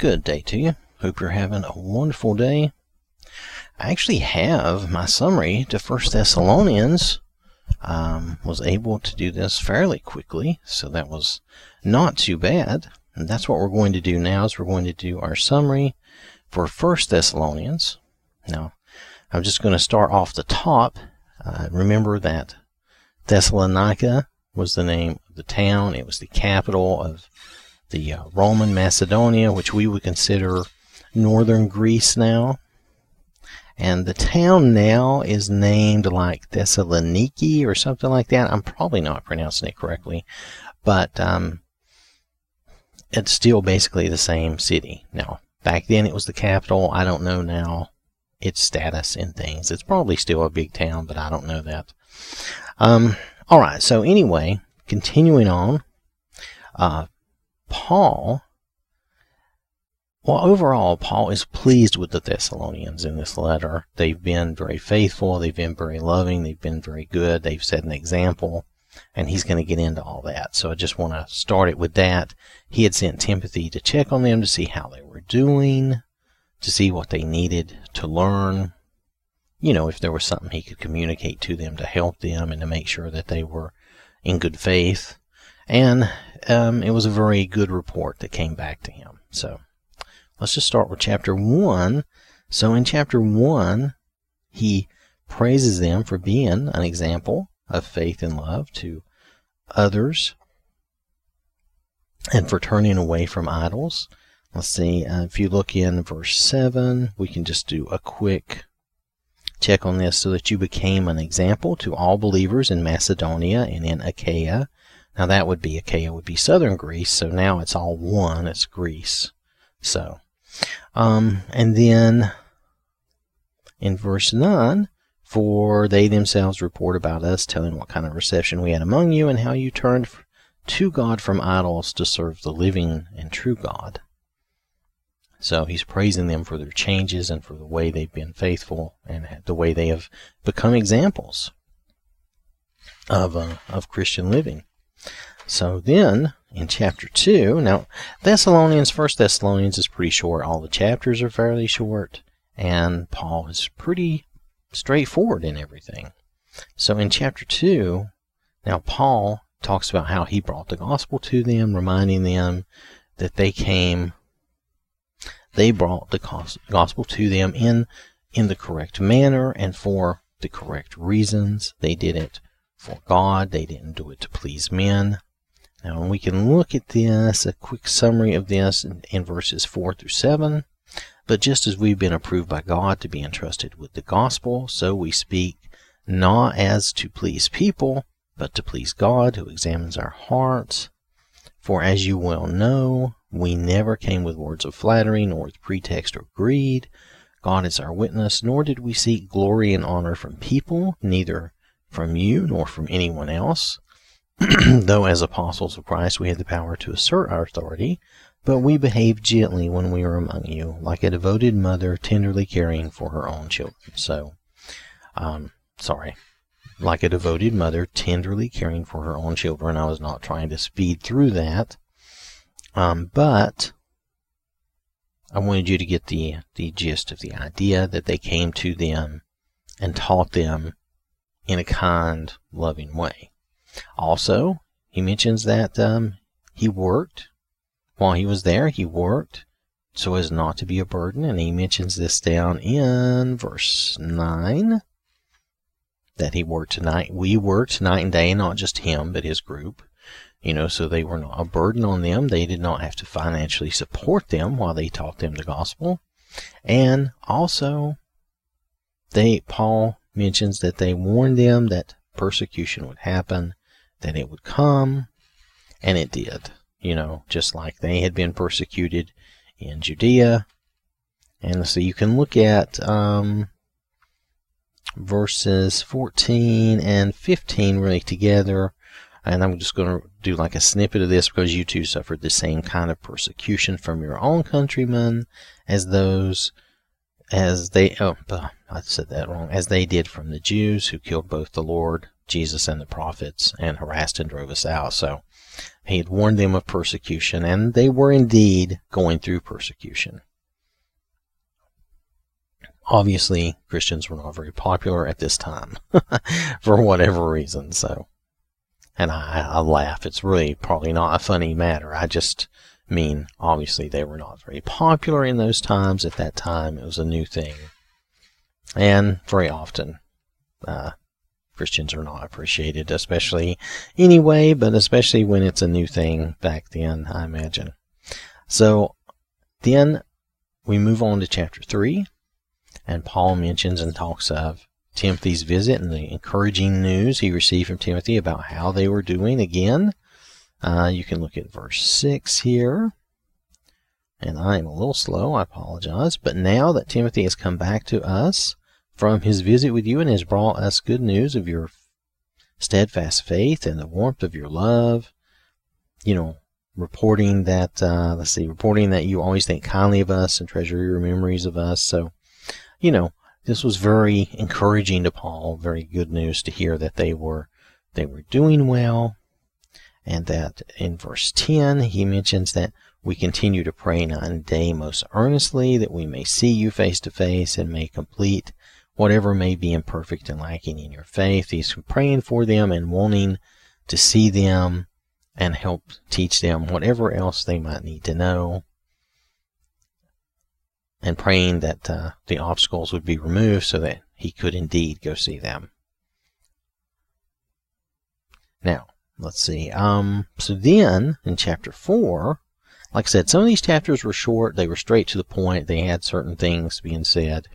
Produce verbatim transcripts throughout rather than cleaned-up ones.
Good day to you. Hope you're having a wonderful day. I actually have my summary to First Thessalonians. Um, was able to do this fairly quickly, so that was not too bad. And that's what we're going to do now, is we're going to do our summary for First Thessalonians. Now, I'm just going to start off the top. Uh, remember that Thessalonica was the name of the town. It was the capital of the uh, Roman Macedonia, which we would consider northern Greece now. And the town now is named like Thessaloniki or something like that. I'm probably not pronouncing it correctly, but um, it's still basically the same city. Now, back then it was the capital. I don't know now its status and things. It's probably still a big town, but I don't know that. Um, all right, so anyway, continuing on, uh, Paul... Well, overall, Paul is pleased with the Thessalonians in this letter. They've been very faithful. They've been very loving. They've been very good. They've set an example, and he's going to get into all that. So I just want to start it with that. He had sent Timothy to check on them, to see how they were doing, to see what they needed to learn. You know, if there was something he could communicate to them to help them and to make sure that they were in good faith. And um, it was a very good report that came back to him. So let's just start with chapter one. So in chapter one, he praises them for being an example of faith and love to others and for turning away from idols. Let's see, uh, if you look in verse seven, we can just do a quick check on this. So that you became an example to all believers in Macedonia and in Achaia. Now that would be, Achaia would be southern Greece, so now it's all one, it's Greece. So... Um, and then in verse nine, for they themselves report about us, telling what kind of reception we had among you and how you turned to God from idols to serve the living and true God. So he's praising them for their changes and for the way they've been faithful and the way they have become examples of, uh, of Christian living. So then, in chapter two, now Thessalonians, First Thessalonians is pretty short. All the chapters are fairly short, and Paul is pretty straightforward in everything. So in chapter two, now Paul talks about how he brought the gospel to them, reminding them that they came, they brought the gospel to them in, in the correct manner and for the correct reasons. They did it for God. They didn't do it to please men. Now we can look at this, a quick summary of this in, in verses four through seven. But just as we've been approved by God to be entrusted with the gospel, so we speak not as to please people, but to please God who examines our hearts. For as you well know, we never came with words of flattery, nor with pretext or greed. God is our witness, nor did we seek glory and honor from people, neither from you nor from anyone else. Though as apostles of Christ we had the power to assert our authority, but we behaved gently when we were among you, like a devoted mother tenderly caring for her own children. So, um, sorry, like a devoted mother tenderly caring for her own children. I was not trying to speed through that, um, but I wanted you to get the, the gist of the idea that they came to them and taught them in a kind, loving way. Also, he mentions that um, he worked. While he was there, he worked so as not to be a burden. And he mentions this down in verse nine, that he worked tonight. We worked night and day, not just him, but his group. You know, so they were not a burden on them. They did not have to financially support them while they taught them the gospel. And also, they Paul mentions that they warned them that persecution would happen, that it would come, and it did. You know, just like they had been persecuted in Judea. And so you can look at um, verses fourteen and fifteen really together. And I'm just going to do like a snippet of this, because you too suffered the same kind of persecution from your own countrymen as those as they, oh, I said that wrong, as they did from the Jews, who killed both the Lord Jesus and the prophets and harassed and drove us out. So He had warned them of persecution, and they were indeed going through persecution. Obviously, Christians were not very popular at this time for whatever reason. So, and I, I laugh. It's really probably not a funny matter. I just mean, obviously, they were not very popular in those times. At that time, it was a new thing. And very often, uh, Christians are not appreciated, especially anyway, but especially when it's a new thing back then, I imagine. So then we move on to chapter three, and Paul mentions and talks of Timothy's visit and the encouraging news he received from Timothy about how they were doing again. Uh, you can look at verse six here. And I am a little slow, I apologize. But now that Timothy has come back to us from his visit with you and has brought us good news of your steadfast faith and the warmth of your love, you know, reporting that, uh, let's see, reporting that you always think kindly of us and treasure your memories of us. So, you know, this was very encouraging to Paul, very good news to hear that they were, they were doing well. And that in verse ten, he mentions that we continue to pray night and day most earnestly that we may see you face to face and may complete whatever may be imperfect and lacking in your faith. He's praying for them and wanting to see them and help teach them whatever else they might need to know, and praying that uh, the obstacles would be removed so that he could indeed go see them. Now, let's see. Um, so then, in chapter four, like I said, some of these chapters were short. They were straight to the point. They had certain things being said.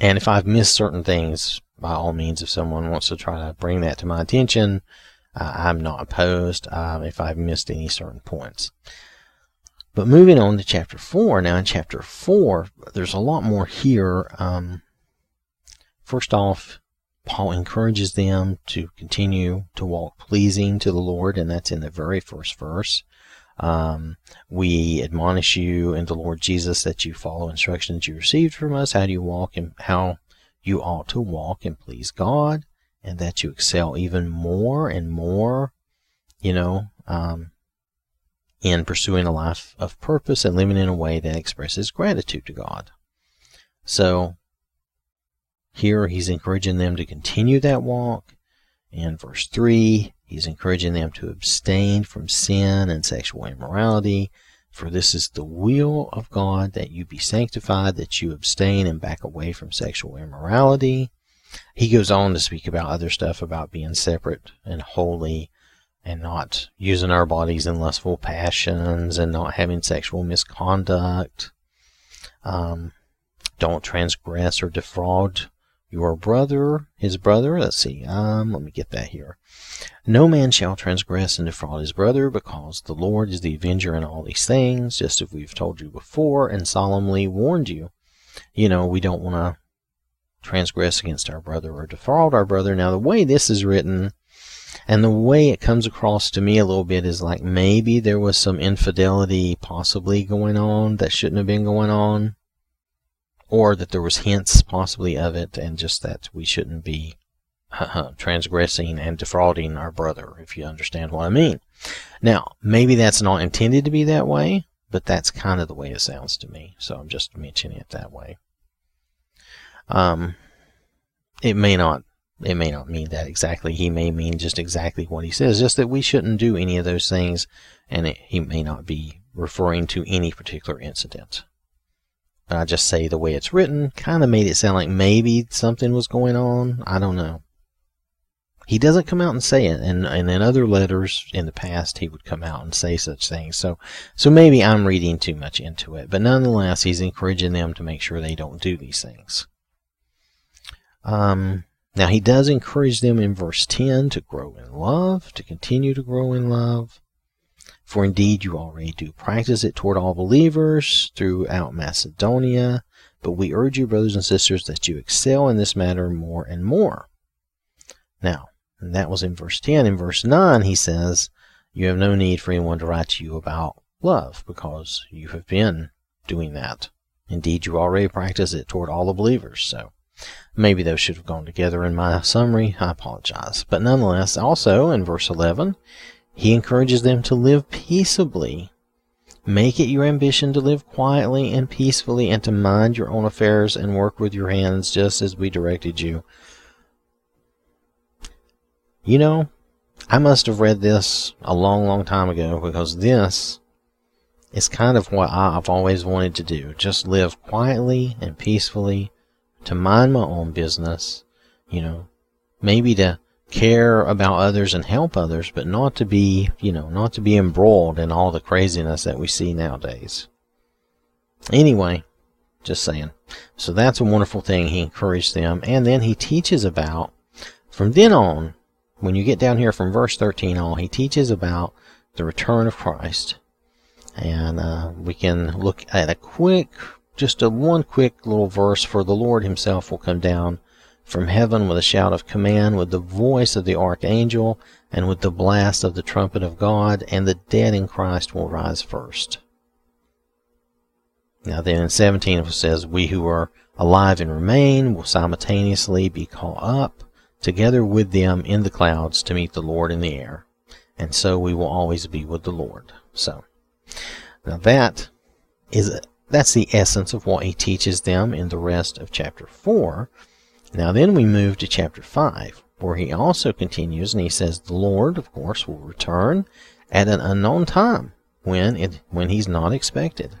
And if I've missed certain things, by all means, if someone wants to try to bring that to my attention, uh, I'm not opposed uh, if I've missed any certain points. But moving on to chapter four. Now, in chapter four, there's a lot more here. Um, first off, Paul encourages them to continue to walk pleasing to the Lord, and that's in the very first verse. Um, we admonish you in the Lord Jesus that you follow instructions you received from us, how do you walk and how you ought to walk and please God, and that you excel even more and more, you know, um, in pursuing a life of purpose and living in a way that expresses gratitude to God. So here he's encouraging them to continue that walk. In verse three, he's encouraging them to abstain from sin and sexual immorality. For this is the will of God, that you be sanctified, that you abstain and back away from sexual immorality. He goes on to speak about other stuff, about being separate and holy and not using our bodies in lustful passions and not having sexual misconduct. Um, don't transgress or defraud your brother, his brother. Let's see. Um, let me get that here. No man shall transgress and defraud his brother, because the Lord is the avenger in all these things, just as we've told you before and solemnly warned you. You know, we don't want to transgress against our brother or defraud our brother. Now, the way this is written and the way it comes across to me a little bit is like maybe there was some infidelity possibly going on that shouldn't have been going on, or that there was hints possibly of it, and just that we shouldn't be uh, transgressing and defrauding our brother, if you understand what I mean. Now, maybe that's not intended to be that way, but that's kind of the way it sounds to me, so I'm just mentioning it that way. Um, it may not, it may not mean that exactly. He may mean just exactly what he says, just that we shouldn't do any of those things, and it, he may not be referring to any particular incident. But I just say the way it's written kind of made it sound like maybe something was going on. I don't know. He doesn't come out and say it. And, and in other letters in the past, he would come out and say such things. So, so maybe I'm reading too much into it. But nonetheless, he's encouraging them to make sure they don't do these things. Um, now, he does encourage them in verse ten to grow in love, to continue to grow in love. For indeed you already do practice it toward all believers throughout Macedonia, but we urge you, brothers and sisters, that you excel in this matter more and more. Now, and that was in verse ten. In verse nine, he says, you have no need for anyone to write to you about love, because you have been doing that. Indeed, you already practice it toward all the believers. So maybe those should have gone together in my summary. I apologize. But nonetheless, also in verse eleven, He encourages them to live peaceably. Make it your ambition to live quietly and peacefully, and to mind your own affairs and work with your hands just as we directed you. You know, I must have read this a long, long time ago, because this is kind of what I've always wanted to do. Just live quietly and peacefully, to mind my own business, you know, maybe to care about others and help others, but not to be, you know, not to be embroiled in all the craziness that we see nowadays. Anyway, just saying. So that's a wonderful thing. He encouraged them. And then he teaches about, from then on, when you get down here from verse thirteen on, he teaches about the return of Christ. And uh, we can look at a quick, just a one quick little verse, for the Lord himself will come down from heaven with a shout of command, with the voice of the archangel, and with the blast of the trumpet of God, and the dead in Christ will rise first. Now then in seventeen it says, we who are alive and remain will simultaneously be caught up together with them in the clouds to meet the Lord in the air, and so we will always be with the Lord. So now that is a, that's the essence of what he teaches them in the rest of chapter four. Now then we move to chapter five, where he also continues, and he says the Lord, of course, will return at an unknown time when it when he's not expected.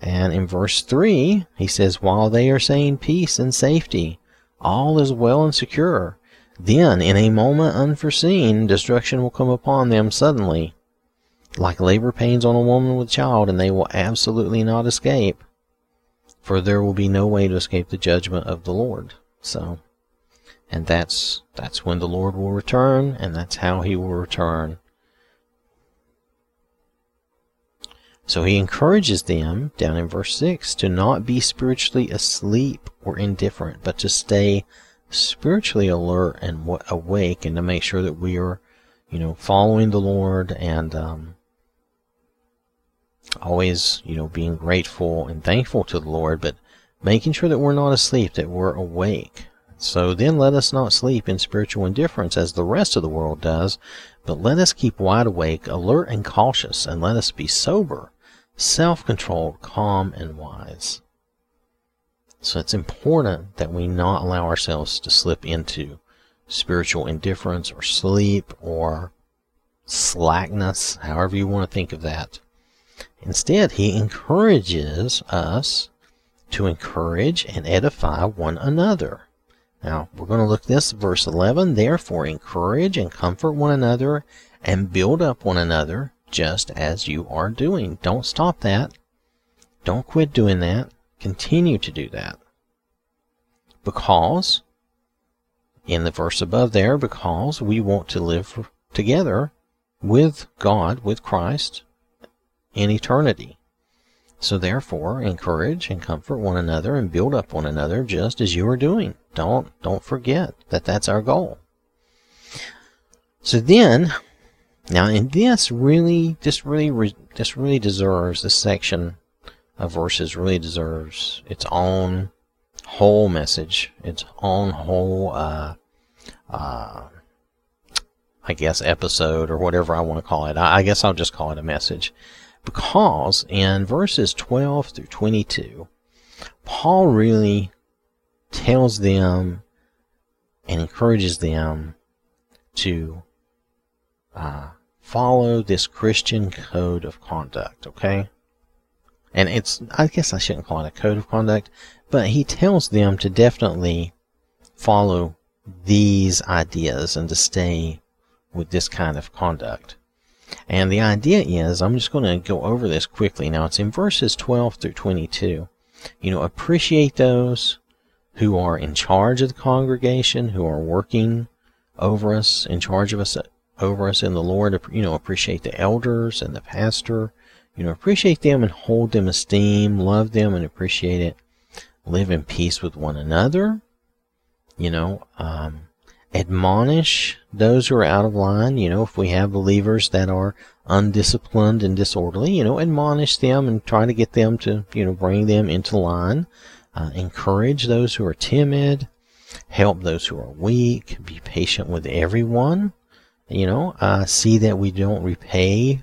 And in verse three, he says, while they are saying peace and safety, all is well and secure, then in a moment unforeseen, destruction will come upon them suddenly, like labor pains on a woman with child, and they will absolutely not escape, for there will be no way to escape the judgment of the Lord. So, and that's that's when the Lord will return, and that's how he will return. So he encourages them, down in verse six, to not be spiritually asleep or indifferent, but to stay spiritually alert and awake, and to make sure that we are, you know, following the Lord, and um, always, you know, being grateful and thankful to the Lord, but making sure that we're not asleep, that we're awake. So then let us not sleep in spiritual indifference as the rest of the world does, but let us keep wide awake, alert and cautious, and let us be sober, self-controlled, calm, and wise. So it's important that we not allow ourselves to slip into spiritual indifference or sleep or slackness, however you want to think of that. Instead, he encourages us to encourage and edify one another. Now, we're going to look at this, verse eleven. Therefore, encourage and comfort one another and build up one another, just as you are doing. Don't stop that. Don't quit doing that. Continue to do that. Because, in the verse above there, because we want to live together with God, with Christ, in eternity. So therefore, encourage and comfort one another and build up one another just as you are doing. Don't, don't forget that that's our goal. So then, now in this really, this really, this really deserves, this section of verses really deserves its own whole message, its own whole, uh, uh, I guess, episode or whatever I want to call it. I, I guess I'll just call it a message. Because in verses twelve through twenty-two, Paul really tells them and encourages them to uh, follow this Christian code of conduct, okay? And it's, I guess I shouldn't call it a code of conduct, but he tells them to definitely follow these ideas and to stay with this kind of conduct. And the idea is, I'm just going to go over this quickly. Now, it's in verses twelve through twenty-two. You know, appreciate those who are in charge of the congregation, who are working over us, in charge of us, over us in the Lord. You know, appreciate the elders and the pastor. You know, appreciate them and hold them esteem, love them and appreciate it. Live in peace with one another. You know, um... admonish those who are out of line. You know, if we have believers that are undisciplined and disorderly, you know, admonish them and try to get them to, you know, bring them into line. Uh, encourage those who are timid. Help those who are weak. Be patient with everyone. You know, uh, see that we don't repay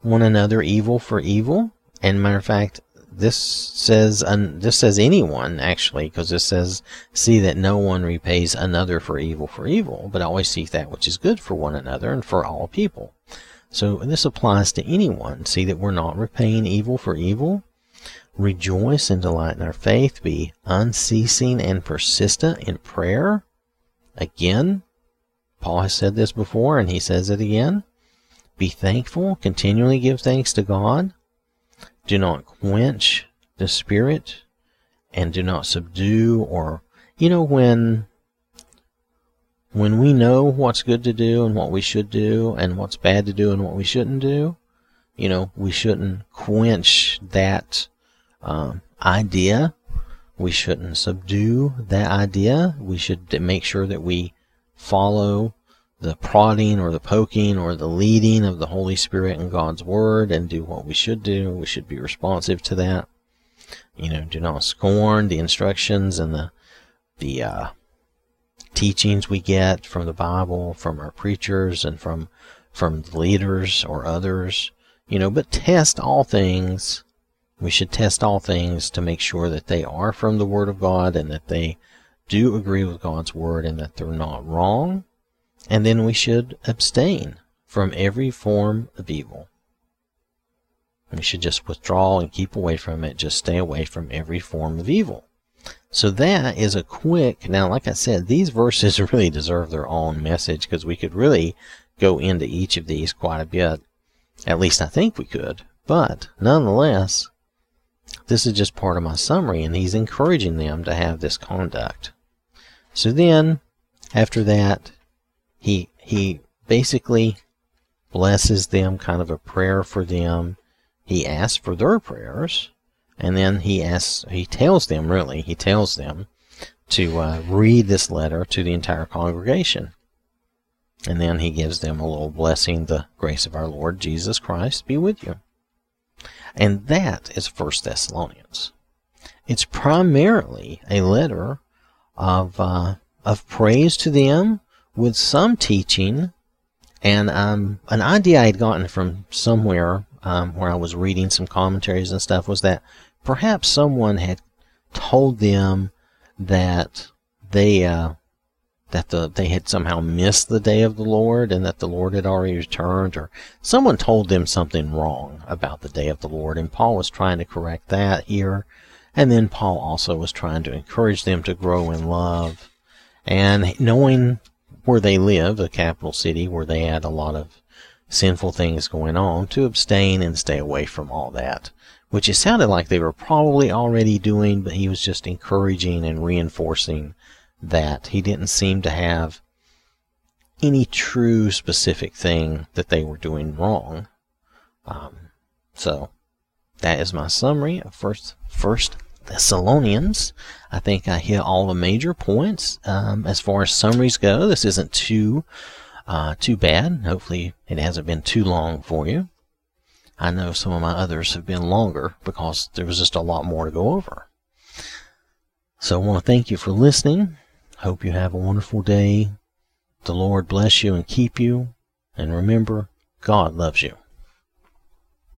one another evil for evil. And matter of fact, this says un, this says anyone, actually, because this says, see that no one repays another for evil for evil, but always seek that which is good for one another and for all people. So this applies to anyone. See that we're not repaying evil for evil. Rejoice and delight in our faith. Be unceasing and persistent in prayer. Again, Paul has said this before, and he says it again. Be thankful. Continually give thanks to God. Do not quench the Spirit, and do not subdue, or, you know, when when we know what's good to do and what we should do and what's bad to do and what we shouldn't do, you know, we shouldn't quench that um, idea. We shouldn't subdue that idea. We should make sure that we follow the prodding or the poking or the leading of the Holy Spirit and God's Word and do what we should do. We should be responsive to that. You know, do not scorn the instructions and the the uh, teachings we get from the Bible, from our preachers, and from from the leaders or others. You know, but test all things. We should test all things to make sure that they are from the Word of God and that they do agree with God's Word and that they're not wrong. And then we should abstain from every form of evil. We should just withdraw and keep away from it. Just stay away from every form of evil. So that is a quick... Now, like I said, these verses really deserve their own message, because we could really go into each of these quite a bit. At least I think we could. But, nonetheless, this is just part of my summary, and he's encouraging them to have this conduct. So then, after that, He he basically blesses them, kind of a prayer for them. He asks for their prayers, and then he asks, he tells them, really, he tells them to uh, read this letter to the entire congregation. And then he gives them a little blessing. The grace of our Lord Jesus Christ be with you. And that is First Thessalonians. It's primarily a letter of uh, of praise to them, with some teaching, and um, an idea I had gotten from somewhere um, where I was reading some commentaries and stuff was that perhaps someone had told them that they uh, that the they had somehow missed the day of the Lord and that the Lord had already returned, or someone told them something wrong about the day of the Lord, and Paul was trying to correct that here, and then Paul also was trying to encourage them to grow in love, and knowing where they live, a capital city where they had a lot of sinful things going on, to abstain and stay away from all that, which it sounded like they were probably already doing, but he was just encouraging and reinforcing that. He didn't seem to have any true specific thing that they were doing wrong. Um, so that is my summary of first, first Thessalonians. I think I hit all the major points. Um, as far as summaries go, this isn't too uh, too bad. Hopefully it hasn't been too long for you. I know some of my others have been longer because there was just a lot more to go over. So I want to thank you for listening. Hope you have a wonderful day. The Lord bless you and keep you. And remember, God loves you.